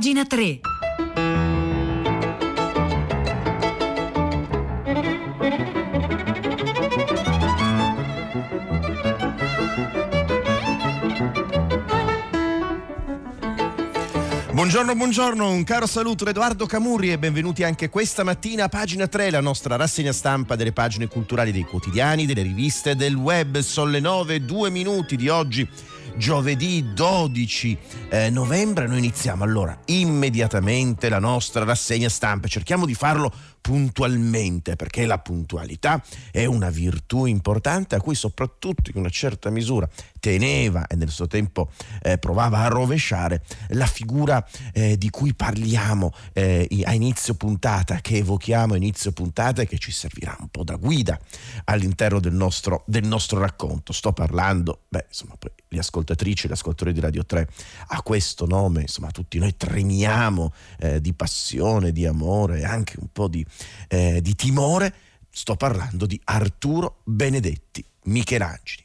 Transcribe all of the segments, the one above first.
Pagina 3. Buongiorno, un caro saluto da Edoardo Camurri e benvenuti anche questa mattina a Pagina 3, la nostra rassegna stampa delle pagine culturali dei quotidiani, delle riviste, del web. Sono le 9:02 di oggi, giovedì 12 novembre. Noi iniziamo allora immediatamente la nostra rassegna stampa. Cerchiamo di farlo puntualmente, perché la puntualità è una virtù importante a cui soprattutto in una certa misura teneva e nel suo tempo provava a rovesciare la figura di cui parliamo a inizio puntata, che evochiamo a inizio puntata e che ci servirà un po' da guida all'interno del nostro racconto. Sto parlando, poi le ascoltatrici e gli ascoltatori di Radio 3 a questo nome, tutti noi tremiamo di passione, di amore e anche un po' di timore. Sto parlando di Arturo Benedetti Michelangeli,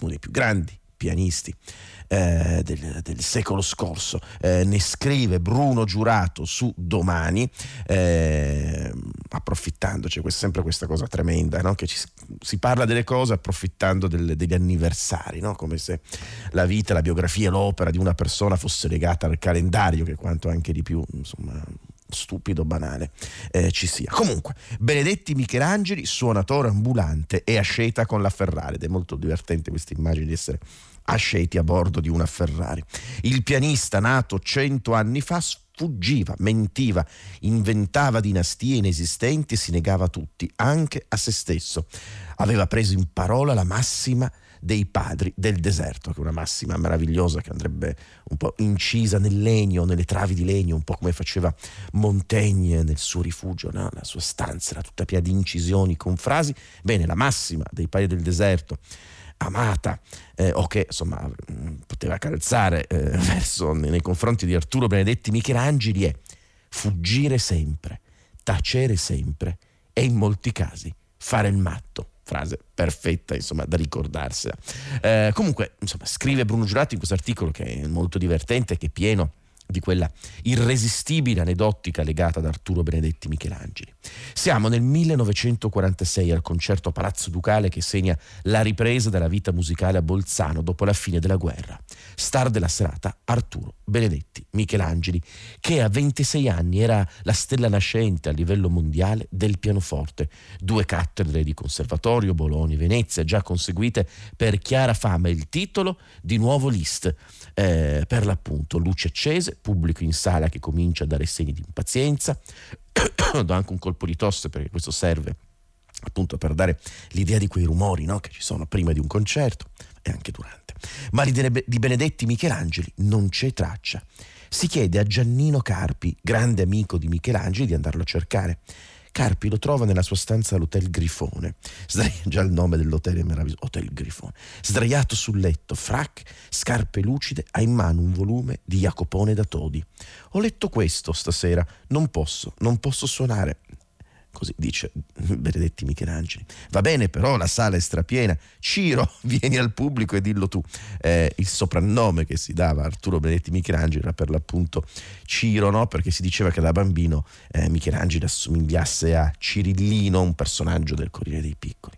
uno dei più grandi pianisti del secolo scorso. Ne scrive Bruno Giurato su Domani, approfittando, c'è sempre questa cosa tremenda, no? Che si parla delle cose approfittando degli anniversari, no? Come se la vita, la biografia, l'opera di una persona fosse legata al calendario, che quanto anche di più, stupido, banale ci sia. Comunque, Benedetti Michelangeli, suonatore ambulante e asceta con la Ferrari, ed è molto divertente questa immagine di essere asceti a bordo di una Ferrari. Il pianista, nato 100 anni fa, fuggiva, mentiva, inventava dinastie inesistenti e si negava a tutti, anche a se stesso. Aveva preso in parola la massima dei padri del deserto, che è una massima meravigliosa che andrebbe un po' incisa nel legno, nelle travi di legno, un po' come faceva Montaigne nel suo rifugio, no? La sua stanza era tutta piena di incisioni con frasi. Bene, la massima dei padri del deserto, amata o che poteva calzare verso nei confronti di Arturo Benedetti Michelangeli, è fuggire sempre, tacere sempre e in molti casi fare il matto. Frase perfetta, da ricordarsela. Scrive Bruno Giurato in questo articolo, che è molto divertente, che è pieno di quella irresistibile aneddotica legata ad Arturo Benedetti Michelangeli. Siamo nel 1946 al concerto Palazzo Ducale, che segna la ripresa della vita musicale a Bolzano dopo la fine della guerra. Star della serata Arturo Benedetti Michelangeli, che a 26 anni era la stella nascente a livello mondiale del pianoforte. 2 cattedre di conservatorio, Bologna e Venezia, già conseguite per chiara fama, il titolo di nuovo Liszt, per l'appunto, luci accese, pubblico in sala che comincia a dare segni di impazienza. Do anche un colpo di tosse perché questo serve appunto per dare l'idea di quei rumori, no? Che ci sono prima di un concerto e anche durante. Ma di Benedetti Michelangeli non c'è traccia. Si chiede a Giannino Carpi, grande amico di Michelangeli, di andarlo a cercare. Carpi lo trova nella sua stanza all'Hotel Grifone, già il nome dell'hotel è meraviglioso, Hotel Grifone, sdraiato sul letto, frac, scarpe lucide, ha in mano un volume di Jacopone da Todi. Ho letto questo stasera, non posso suonare. Così dice Benedetti Michelangeli. Va bene, però la sala è strapiena. Ciro, vieni al pubblico e dillo tu. Il soprannome che si dava Arturo Benedetti Michelangeli era per l'appunto Ciro, no? Perché si diceva che da bambino Michelangeli assomigliasse a Cirillino, un personaggio del Corriere dei Piccoli.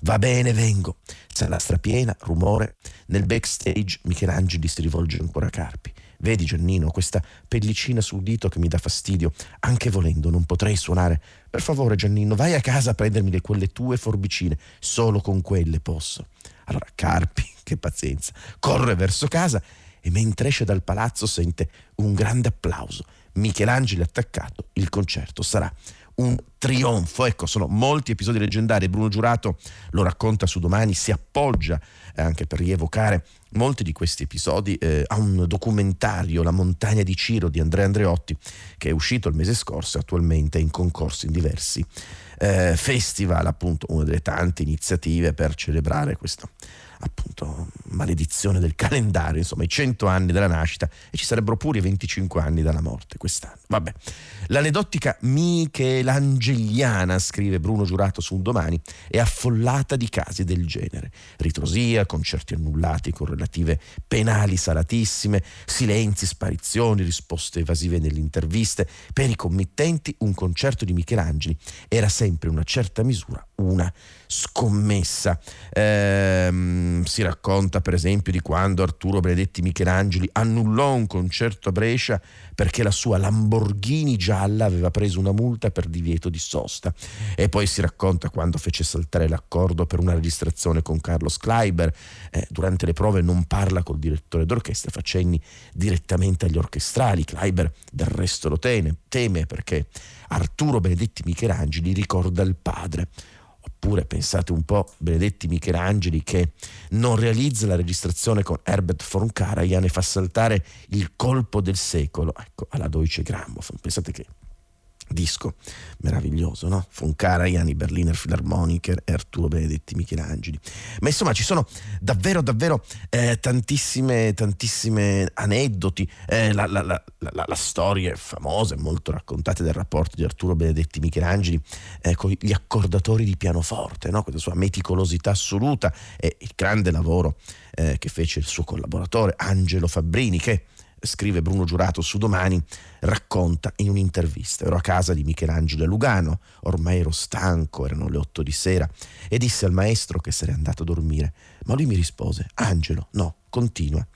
Va bene, vengo. Sala strapiena, rumore. Nel backstage Michelangeli si rivolge ancora a Carpi. Vedi Giannino, questa pellicina sul dito che mi dà fastidio, anche volendo non potrei suonare. Per favore Giannino, vai a casa a prendermi quelle tue forbicine, solo con quelle posso. Allora Carpi, che pazienza, corre verso casa e mentre esce dal palazzo sente un grande applauso. Michelangeli attaccato, il concerto sarà un trionfo. Ecco, sono molti episodi leggendari. Bruno Giurato lo racconta su Domani, si appoggia anche per rievocare molti di questi episodi a un documentario, La montagna di Ciro, di Andrea Andreotti, che è uscito il mese scorso e attualmente è in concorso in diversi festival, appunto una delle tante iniziative per celebrare questo appunto maledizione del calendario, insomma i 100 anni dalla nascita, e ci sarebbero pure i 25 anni dalla morte quest'anno. Vabbè, l'aneddotica michelangeliana, scrive Bruno Giurato su un Domani, è affollata di casi del genere: ritrosia, concerti annullati con relative penali salatissime, silenzi, sparizioni, risposte evasive nelle interviste. Per i committenti un concerto di Michelangeli era sempre in una certa misura una scommessa. Si racconta per esempio di quando Arturo Benedetti Michelangeli annullò un concerto a Brescia perché la sua Lamborghini gialla aveva preso una multa per divieto di sosta, e poi si racconta quando fece saltare l'accordo per una registrazione con Carlos Kleiber. Durante le prove non parla col direttore d'orchestra, fa cenni direttamente agli orchestrali. Kleiber del resto lo teme perché Arturo Benedetti Michelangeli ricorda il padre. Oppure pensate un po', Benedetti Michelangeli che non realizza la registrazione con Herbert von Karajan e fa saltare il colpo del secolo, ecco, alla Deutsche Grammophon. Pensate che disco meraviglioso, no? Von Karajan, i Berliner Philharmoniker e Arturo Benedetti Michelangeli. Ma insomma ci sono davvero tantissime aneddoti. La storia è famosa e molto raccontata del rapporto di Arturo Benedetti Michelangeli con gli accordatori di pianoforte, no? Questa sua meticolosità assoluta e il grande lavoro che fece il suo collaboratore Angelo Fabbrini, che, scrive Bruno Giurato su Domani, racconta in un'intervista: ero a casa di Michelangelo a Lugano, ormai ero stanco, erano le 8 di sera, e disse al maestro che sarei andato a dormire, ma lui mi rispose: Angelo, no, continua.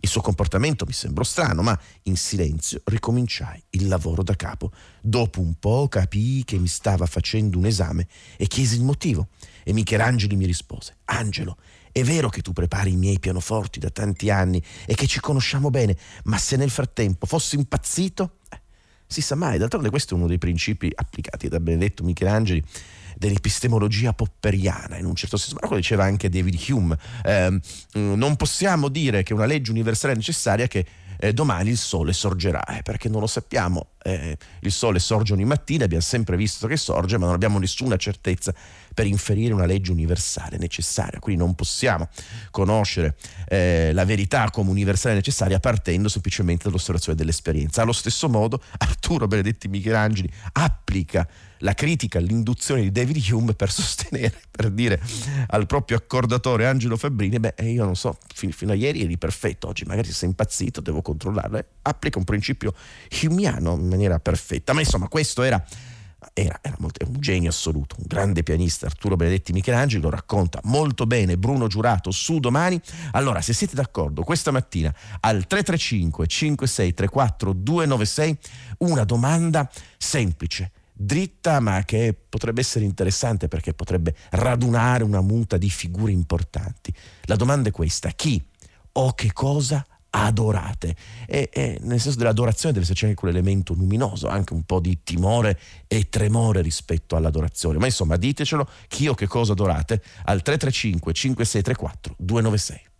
Il suo comportamento mi sembrò strano, ma in silenzio ricominciai il lavoro da capo. Dopo un po' capii che mi stava facendo un esame e chiesi il motivo, e Michelangeli mi rispose: Angelo, è vero che tu prepari i miei pianoforti da tanti anni e che ci conosciamo bene, ma se nel frattempo fossi impazzito, si sa mai. D'altronde questo è uno dei principi applicati da Benedetto Michelangeli dell'epistemologia popperiana, in un certo senso, ma lo diceva anche David Hume. Non possiamo dire che una legge universale è necessaria, che domani il sole sorgerà, perché non lo sappiamo. Il sole sorge ogni mattina, abbiamo sempre visto che sorge, ma non abbiamo nessuna certezza per inferire una legge universale necessaria. Quindi non possiamo conoscere la verità come universale necessaria partendo semplicemente dall'osservazione dell'esperienza. Allo stesso modo Arturo Benedetti Michelangeli applica la critica all'induzione di David Hume per sostenere, per dire al proprio accordatore Angelo Fabbrini: beh, io non so, fino a ieri eri perfetto, oggi magari sei impazzito, devo controllarlo. Applica un principio humiano in maniera perfetta. Ma insomma questo era molto, un genio assoluto, un grande pianista. Arturo Benedetti Michelangeli lo racconta molto bene Bruno Giurato su Domani. Allora, se siete d'accordo, questa mattina al 335 5634 296 una domanda semplice, dritta, ma che potrebbe essere interessante perché potrebbe radunare una muta di figure importanti. La domanda è questa: chi o che cosa adorate? E nel senso dell'adorazione deve esserci anche quell'elemento luminoso, anche un po' di timore e tremore rispetto all'adorazione. Ma insomma ditecelo, chi o che cosa adorate, al 335 5634 296.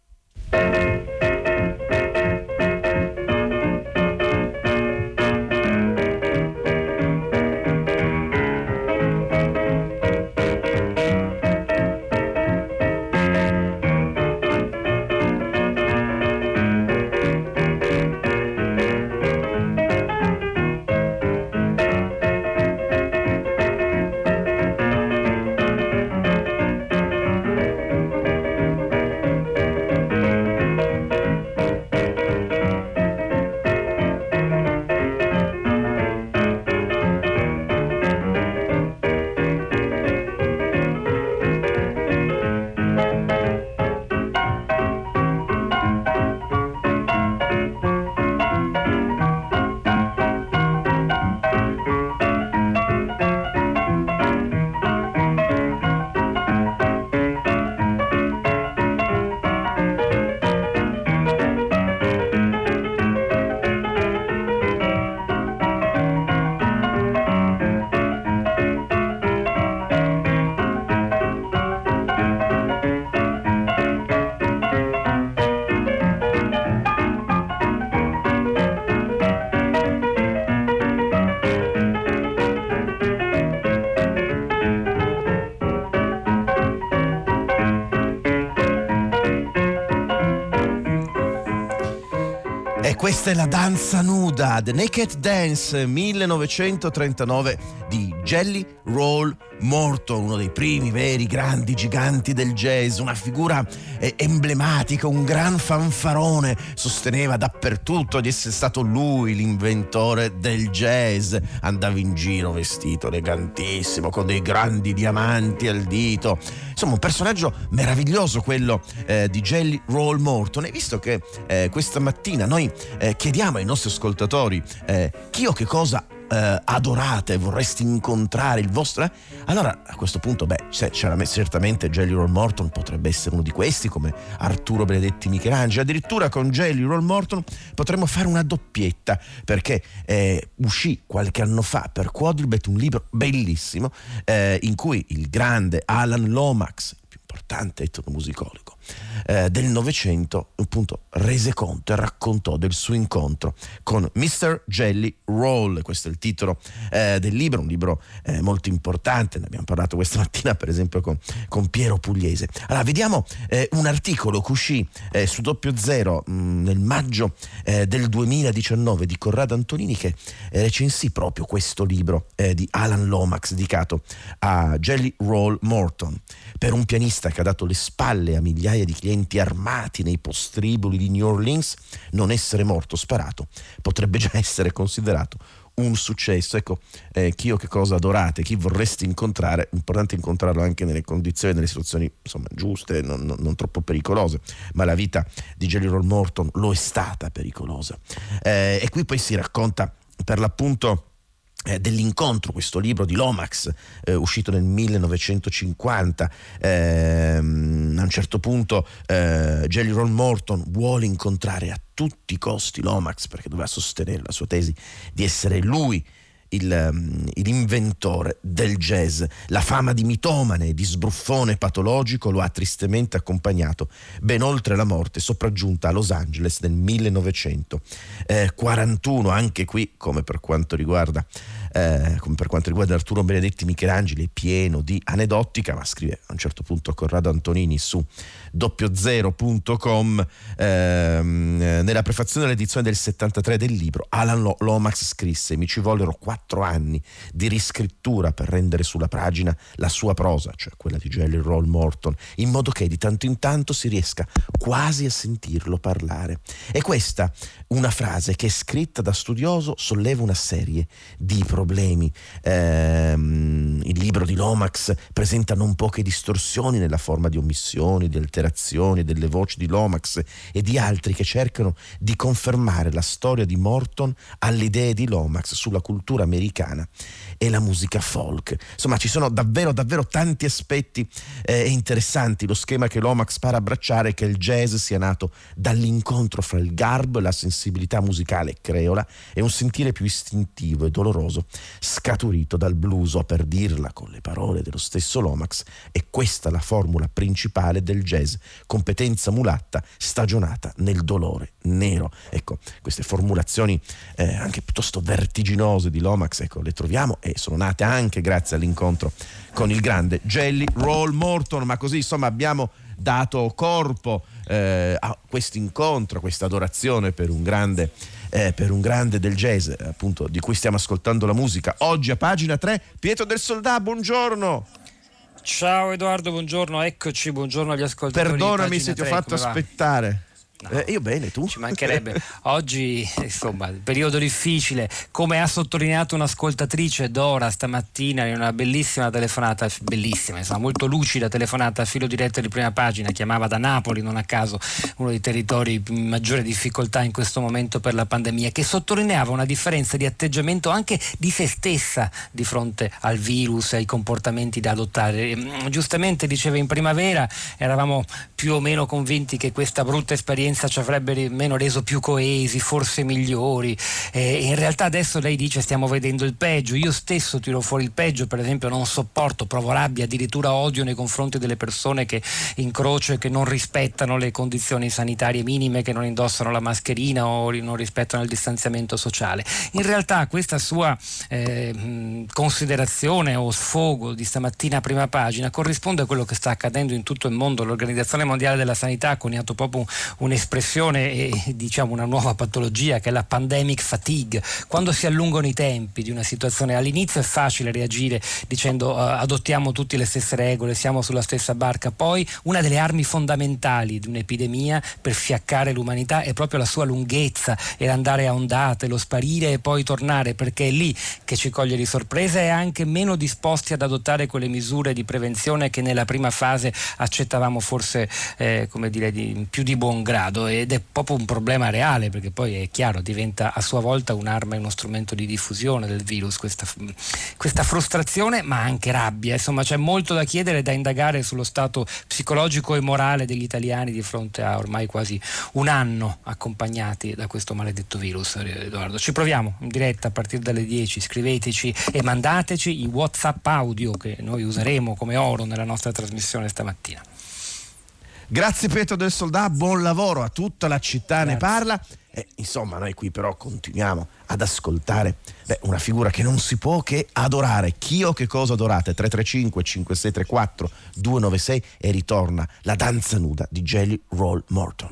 Questa è la danza nuda, The Naked Dance 1939 di Jelly Roll Morton, uno dei primi veri grandi giganti del jazz, una figura emblematica, un gran fanfarone, sosteneva dappertutto di essere stato lui l'inventore del jazz, andava in giro vestito elegantissimo con dei grandi diamanti al dito, insomma un personaggio meraviglioso quello di Jelly Roll Morton. E visto che questa mattina noi chiediamo ai nostri ascoltatori chi o che cosa adorate, vorreste incontrare, il vostro, allora a questo punto se c'era certamente Jelly Roll Morton potrebbe essere uno di questi, come Arturo Benedetti Michelangeli. Addirittura con Jelly Roll Morton potremmo fare una doppietta, perché uscì qualche anno fa per Quadribet un libro bellissimo in cui il grande Alan Lomax, più importante etnomusicologo del Novecento, appunto, rese conto e raccontò del suo incontro con Mr. Jelly Roll. Questo è il titolo del libro, un libro molto importante, ne abbiamo parlato questa mattina per esempio con Piero Pugliese. Allora vediamo un articolo che uscì su Doppio Zero nel maggio del 2019 di Corrado Antonini, che recensì proprio questo libro di Alan Lomax dedicato a Jelly Roll Morton. Per un pianista che ha dato le spalle a migliaia di clienti armati nei postriboli di New Orleans, non essere morto sparato potrebbe già essere considerato un successo. Ecco, chi o che cosa adorate, chi vorreste incontrare, importante incontrarlo anche nelle condizioni, nelle situazioni insomma giuste, non troppo pericolose, ma la vita di Jelly Roll Morton lo è stata pericolosa, e qui poi si racconta per l'appunto dell'incontro, questo libro di Lomax uscito nel 1950. A un certo punto Jelly Roll Morton vuole incontrare a tutti i costi Lomax perché doveva sostenere la sua tesi di essere lui l'inventore del jazz. La fama di mitomane e di sbruffone patologico lo ha tristemente accompagnato ben oltre la morte sopraggiunta a Los Angeles nel 1941. Anche qui, come per quanto riguarda Arturo Benedetti Michelangeli, è pieno di aneddotica, ma scrive a un certo punto Corrado Antonini su doppiozero.com, nella prefazione dell'edizione del 73 del libro, Alan Lomax scrisse: mi ci vollero 4 anni di riscrittura per rendere sulla pagina la sua prosa, cioè quella di Jelly Roll Morton, in modo che di tanto in tanto si riesca quasi a sentirlo parlare. E questa, una frase che scritta da studioso, solleva una serie di problemi. Il libro di Lomax presenta non poche distorsioni nella forma di omissioni, di alterazioni delle voci di Lomax e di altri che cercano di confermare la storia di Morton alle idee di Lomax sulla cultura americana e la musica folk. Insomma, ci sono davvero tanti aspetti interessanti. Lo schema che Lomax pare abbracciare è che il jazz sia nato dall'incontro fra il garbo e la sensibilità musicale creola e un sentire più istintivo e doloroso scaturito dal blues, o per dirla con le parole dello stesso Lomax, è questa la formula principale del jazz, competenza mulatta stagionata nel dolore nero. Ecco, queste formulazioni anche piuttosto vertiginose di Lomax, ecco, le troviamo e sono nate anche grazie all'incontro con il grande Jelly Roll Morton. Ma così insomma abbiamo dato corpo a questo incontro, a questa adorazione per un grande del jazz, appunto, di cui stiamo ascoltando la musica oggi a Pagina 3. Pietro del Soldà, buongiorno. Ciao Edoardo, buongiorno, eccoci, buongiorno agli ascoltatori. Perdonami se ti ho fatto aspettare. No. Io bene, tu? Ci mancherebbe. Oggi, insomma, periodo difficile, come ha sottolineato un'ascoltatrice, Dora, stamattina in una bellissima telefonata, bellissima, insomma, molto lucida telefonata a filo diretto di Prima Pagina. Chiamava da Napoli, non a caso, uno dei territori in maggiore difficoltà in questo momento per la pandemia, che sottolineava una differenza di atteggiamento anche di se stessa di fronte al virus e ai comportamenti da adottare. E, giustamente, diceva, in primavera eravamo più o meno convinti che questa brutta esperienza ci avrebbe reso più coesi, forse migliori, in realtà adesso lei dice stiamo vedendo il peggio. Io stesso tiro fuori il peggio, per esempio non sopporto, provo rabbia, addirittura odio nei confronti delle persone che incrocio e che non rispettano le condizioni sanitarie minime, che non indossano la mascherina o non rispettano il distanziamento sociale. In realtà questa sua considerazione o sfogo di stamattina a Prima Pagina corrisponde a quello che sta accadendo in tutto il mondo. L'Organizzazione Mondiale della Sanità ha coniato proprio un un'espressione e diciamo una nuova patologia che è la pandemic fatigue. Quando si allungano i tempi di una situazione, all'inizio è facile reagire dicendo adottiamo tutte le stesse regole, siamo sulla stessa barca. Poi una delle armi fondamentali di un'epidemia per fiaccare l'umanità è proprio la sua lunghezza e l'andare a ondate, lo sparire e poi tornare, perché è lì che ci coglie di sorpresa e anche meno disposti ad adottare quelle misure di prevenzione che nella prima fase accettavamo forse più di buon grado, ed è proprio un problema reale, perché poi è chiaro, diventa a sua volta un'arma e uno strumento di diffusione del virus questa frustrazione, ma anche rabbia. Insomma, c'è molto da chiedere e da indagare sullo stato psicologico e morale degli italiani di fronte a ormai quasi un anno accompagnati da questo maledetto virus. Edoardo, ci proviamo in diretta a partire dalle 10, scriveteci e mandateci i WhatsApp audio che noi useremo come oro nella nostra trasmissione stamattina. Grazie Pietro del Soldà, buon lavoro a tutta la città. Grazie. Ne parla. Insomma, noi qui però continuiamo ad ascoltare una figura che non si può che adorare. Chi o che cosa adorate? 335-5634-296. E ritorna la danza nuda di Jelly Roll Morton.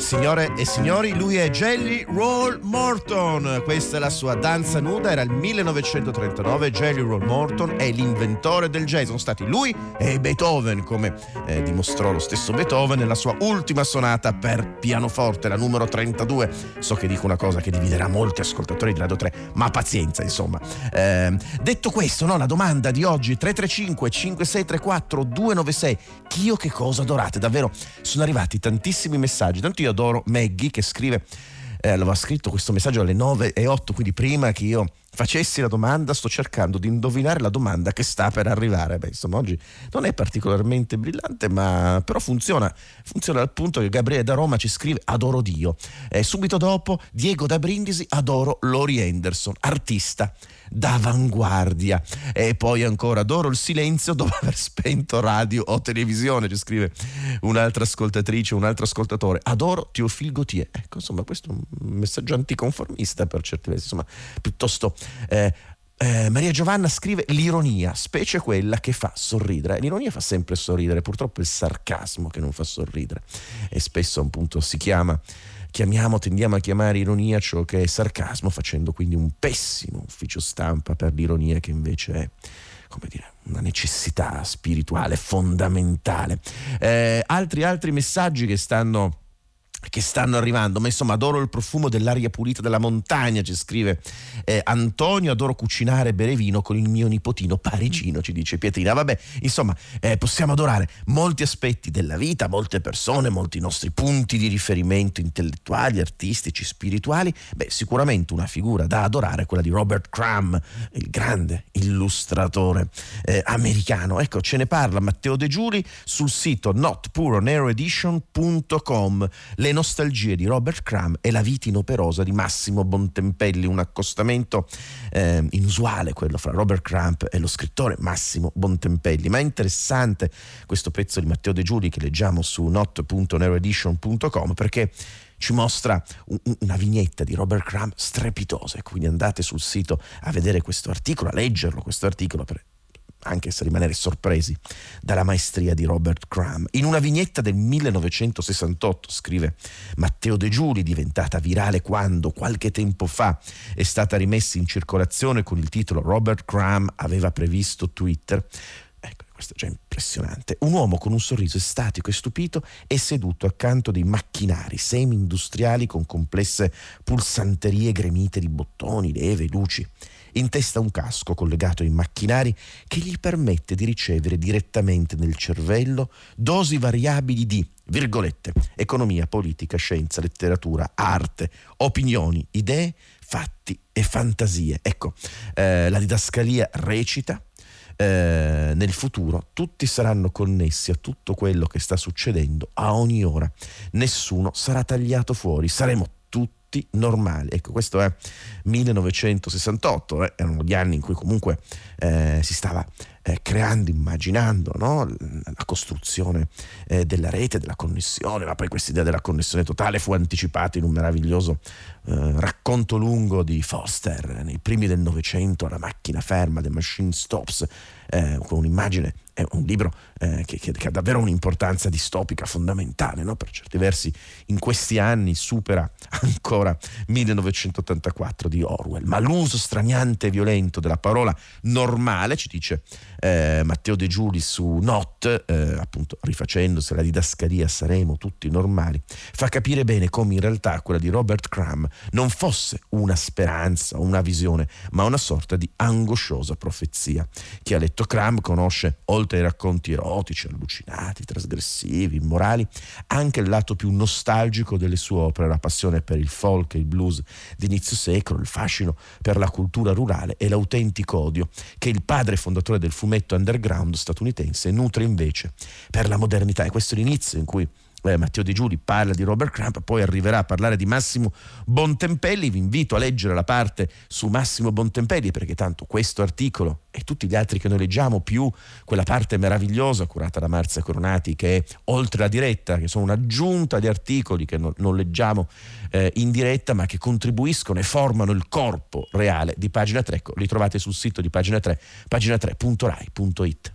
Signore e signori, lui è Jelly Roll Morton, questa è la sua danza nuda, era il 1939, Jelly Roll Morton è l'inventore del jazz, sono stati lui e Beethoven, come dimostrò lo stesso Beethoven nella sua ultima sonata per pianoforte, la numero 32, so che dico una cosa che dividerà molti ascoltatori di Radio 3, ma pazienza insomma. Detto questo, no, la domanda di oggi, 335-5634-296, chi o che cosa adorate? Davvero sono arrivati tantissimi messaggi, tanto io adoro Maggie che scrive, aveva scritto questo messaggio alle 9:08, quindi prima che io facessi la domanda sto cercando di indovinare la domanda che sta per arrivare. Insomma, oggi non è particolarmente brillante, ma però funziona al punto che Gabriele da Roma ci scrive adoro Dio, subito dopo Diego da Brindisi adoro Laurie Anderson, artista d'avanguardia, e poi ancora adoro il silenzio dopo aver spento radio o televisione, ci scrive un'altra ascoltatrice, un altro ascoltatore, adoro Théophile Gautier. Ecco, insomma, questo è un messaggio anticonformista per certi versi, insomma piuttosto. Maria Giovanna scrive l'ironia, specie quella che fa sorridere. L'ironia fa sempre sorridere, purtroppo è il sarcasmo che non fa sorridere, e spesso appunto tendiamo a chiamare ironia ciò che è sarcasmo, facendo quindi un pessimo ufficio stampa per l'ironia, che invece è, come dire, una necessità spirituale fondamentale. Altri messaggi che stanno arrivando, ma insomma adoro il profumo dell'aria pulita della montagna, ci scrive Antonio, adoro cucinare e bere vino con il mio nipotino parigino, ci dice Pietrina. Vabbè, insomma possiamo adorare molti aspetti della vita, molte persone, molti nostri punti di riferimento intellettuali, artistici, spirituali. Sicuramente una figura da adorare è quella di Robert Crumb, il grande illustratore americano. Ecco, ce ne parla Matteo De Giuri sul sito notpuroneroedition.com. Le nostalgie di Robert Crumb e la vita inoperosa di Massimo Bontempelli, un accostamento inusuale quello fra Robert Crumb e lo scrittore Massimo Bontempelli, ma è interessante questo pezzo di Matteo De Giuri che leggiamo su not.neroedition.com, perché ci mostra una vignetta di Robert Crumb strepitosa, quindi andate sul sito a vedere questo articolo, a leggerlo questo articolo, per anche se rimanere sorpresi dalla maestria di Robert Crumb. In una vignetta del 1968, scrive Matteo De Giuri, diventata virale quando qualche tempo fa è stata rimessa in circolazione con il titolo Robert Crumb aveva previsto Twitter. Ecco, questo è già impressionante, un uomo con un sorriso estatico e stupito è seduto accanto dei macchinari semi-industriali con complesse pulsanterie gremite di bottoni, leve, luci. In testa un casco collegato ai macchinari che gli permette di ricevere direttamente nel cervello dosi variabili di, virgolette, economia, politica, scienza, letteratura, arte, opinioni, idee, fatti e fantasie. Ecco, la didascalia recita: nel futuro tutti saranno connessi a tutto quello che sta succedendo a ogni ora, nessuno sarà tagliato fuori, saremo tutti normali. Ecco, questo è 1968, erano gli anni in cui comunque si stava creando, immaginando, no? La costruzione della rete, della connessione, ma poi questa idea della connessione totale fu anticipata in un meraviglioso racconto lungo di Foster nei primi del Novecento, La macchina ferma, The Machine Stops, con un'immagine, è un libro che ha davvero un'importanza distopica fondamentale, no? Per certi versi in questi anni supera ancora 1984 di Orwell, ma l'uso straniante e violento della parola normale, ci dice Matteo De Giuri su Not, appunto rifacendosi alla didascalia saremo tutti normali, fa capire bene come in realtà quella di Robert Crumb non fosse una speranza o una visione, ma una sorta di angosciosa profezia. Chi ha letto Crumb conosce, oltre ai racconti erotici, allucinati, trasgressivi, immorali, anche il lato più nostalgico delle sue opere, la passione per il folk e il blues d'inizio secolo, il fascino per la cultura rurale e l'autentico odio che il padre fondatore del fumetto underground statunitense nutre invece per la modernità. E questo è l'inizio in cui Matteo De Giuri parla di Robert Crumb, poi arriverà a parlare di Massimo Bontempelli. Vi invito a leggere la parte su Massimo Bontempelli, perché tanto questo articolo e tutti gli altri che noi leggiamo, più quella parte meravigliosa curata da Marzia Coronati che è oltre la diretta, che sono un'aggiunta di articoli che non leggiamo in diretta ma che contribuiscono e formano il corpo reale di Pagina 3, li trovate sul sito di Pagina 3, pagina3.rai.it.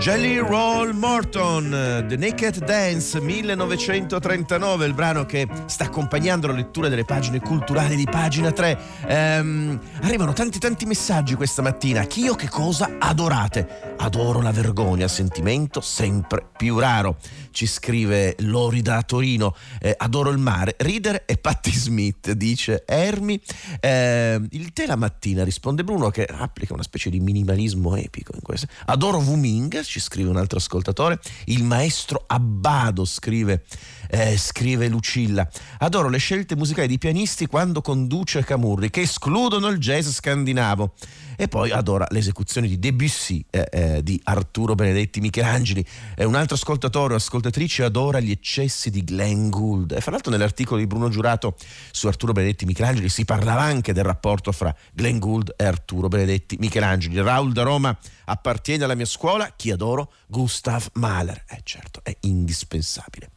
Jelly Roll Morton, The Naked Dance 1939, il brano che sta accompagnando la lettura delle pagine culturali di Pagina 3. Arrivano tanti messaggi questa mattina. Chi o che cosa adorate? Adoro la vergogna, sentimento sempre più raro, ci scrive Lori da Torino. Adoro il mare, Reader e Patti Smith, dice Ermi. Il tè la mattina, risponde Bruno, che applica una specie di minimalismo epico in questo. Adoro Wuming, ci scrive un altro ascoltatore. Il maestro Abbado, scrive Lucilla. Adoro le scelte musicali di pianisti quando conduce Camurri, che escludono il jazz scandinavo. E poi adora l'esecuzione di Debussy di Arturo Benedetti Michelangeli. Un altro ascoltatore o ascoltatrice adora gli eccessi di Glenn Gould. E fra l'altro nell'articolo di Bruno Giurato su Arturo Benedetti Michelangeli si parlava anche del rapporto fra Glenn Gould e Arturo Benedetti Michelangeli. Raul da Roma: appartiene alla mia scuola, chi adoro? Gustav Mahler. Certo, è indispensabile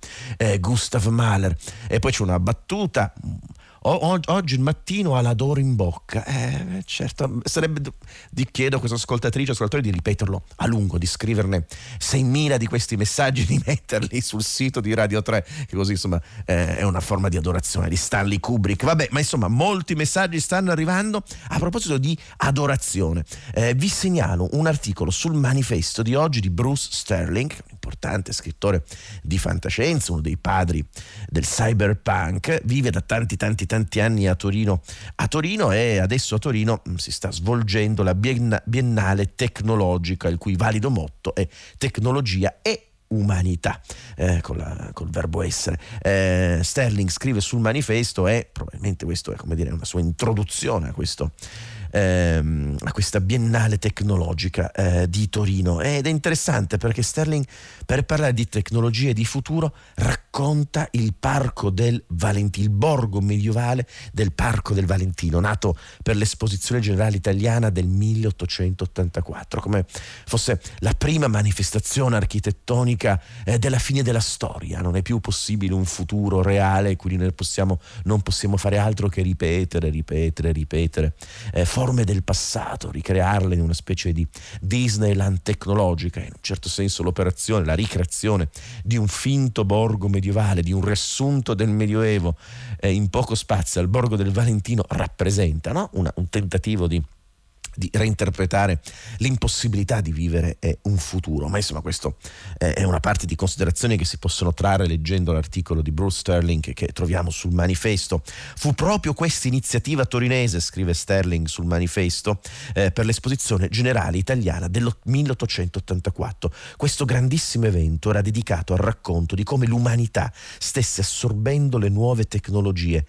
Gustav Mahler. E poi c'è una battuta: oggi il mattino ha l'odore in bocca. Certo, sarebbe, chiedo a questa ascoltatrice o ascoltatore di ripeterlo a lungo, di scriverne 6.000 di questi messaggi, di metterli sul sito di Radio 3, che così insomma è una forma di adorazione di Stanley Kubrick. Vabbè, ma insomma molti messaggi stanno arrivando a proposito di adorazione. Vi segnalo un articolo sul Manifesto di oggi di Bruce Sterling, un importante scrittore di fantascienza, uno dei padri del cyberpunk. Vive da tanti anni a Torino, e adesso a Torino si sta svolgendo la Biennale Tecnologica, il cui valido motto è tecnologia e umanità, col verbo essere. Sterling scrive sul Manifesto, e probabilmente questo è, come dire, una sua introduzione a questa Biennale Tecnologica di Torino, ed è interessante perché Sterling, per parlare di tecnologie e di futuro, racconta racconta il borgo medievale del Parco del Valentino, nato per l'Esposizione Generale Italiana del 1884, come fosse la prima manifestazione architettonica della fine della storia. Non è più possibile un futuro reale, quindi non possiamo fare altro che ripetere forme del passato, ricrearle in una specie di Disneyland tecnologica. In un certo senso l'operazione, la ricreazione di un finto borgo medievale, di un riassunto del Medioevo in poco spazio al Borgo del Valentino rappresenta, no? un tentativo di reinterpretare l'impossibilità di vivere un futuro. Ma insomma, questo è una parte di considerazioni che si possono trarre leggendo l'articolo di Bruce Sterling che troviamo sul Manifesto. Fu proprio questa iniziativa torinese, scrive Sterling sul Manifesto, per l'Esposizione Generale Italiana del 1884. Questo grandissimo evento era dedicato al racconto di come l'umanità stesse assorbendo le nuove tecnologie,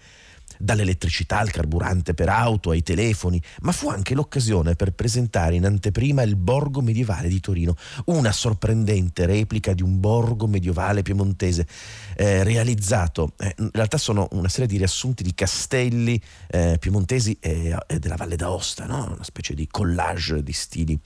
dall'elettricità al carburante per auto ai telefoni, ma fu anche l'occasione per presentare in anteprima il borgo medievale di Torino, una sorprendente replica di un borgo medievale piemontese realizzato, in realtà sono una serie di riassunti di castelli piemontesi e della Valle d'Aosta, no? Una specie di collage di stili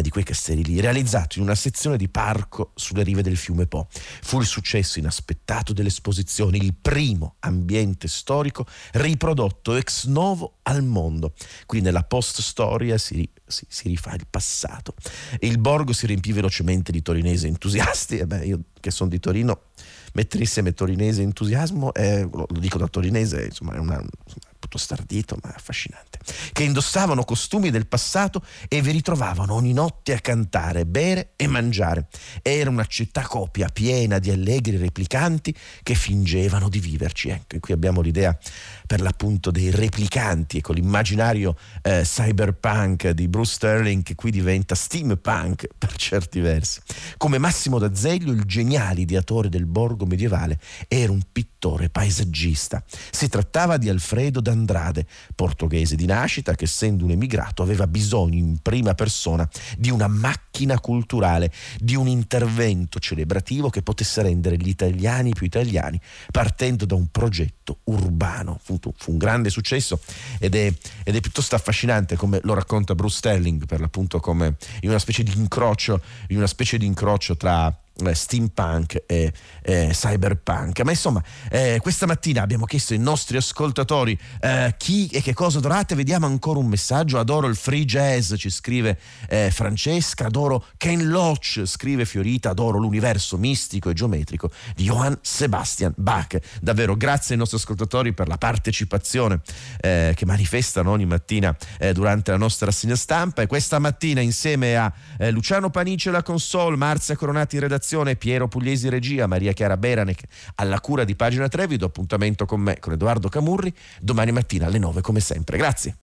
di quei castelli lì, realizzato in una sezione di parco sulle rive del fiume Po. Fu il successo inaspettato dell'esposizione, il primo ambiente storico riprodotto ex novo al mondo. Quindi nella post-storia si rifà il passato. Il borgo si riempì velocemente di torinesi entusiasti. Io che sono di Torino, mettere insieme torinese e entusiasmo, lo dico da torinese, insomma, è tutto stardito ma affascinante, che indossavano costumi del passato e vi ritrovavano ogni notte a cantare, bere e mangiare. Era una città copia, piena di allegri replicanti che fingevano di viverci. Ecco, qui abbiamo l'idea per l'appunto dei replicanti, con l'immaginario cyberpunk di Bruce Sterling che qui diventa steampunk per certi versi. Come Massimo d'Azeglio, il geniale ideatore del borgo medievale, era un pittore paesaggista. Si trattava di Alfredo d'Andrade, portoghese di nascita che, essendo un emigrato, aveva bisogno in prima persona di una macchina culturale, di un intervento celebrativo che potesse rendere gli italiani più italiani, partendo da un progetto urbano. Fu un grande successo ed è piuttosto affascinante come lo racconta Bruce Sterling, per l'appunto, come in una specie di incrocio tra steampunk e cyberpunk. Ma insomma, questa mattina abbiamo chiesto ai nostri ascoltatori chi e che cosa adorate. Vediamo ancora un messaggio. Adoro il free jazz, ci scrive Francesca. Adoro Ken Loach, scrive Fiorita. Adoro l'universo mistico e geometrico di Johann Sebastian Bach. Davvero grazie ai nostri ascoltatori per la partecipazione che manifestano ogni mattina durante la nostra rassegna stampa. E questa mattina, insieme a Luciano Panice alla console, Marzia Coronati in redazione, Piero Pugliesi regia, Maria Chiara Beranec alla cura di Pagina 3, vi do appuntamento con Edoardo Camurri domani mattina alle 9 come sempre. Grazie.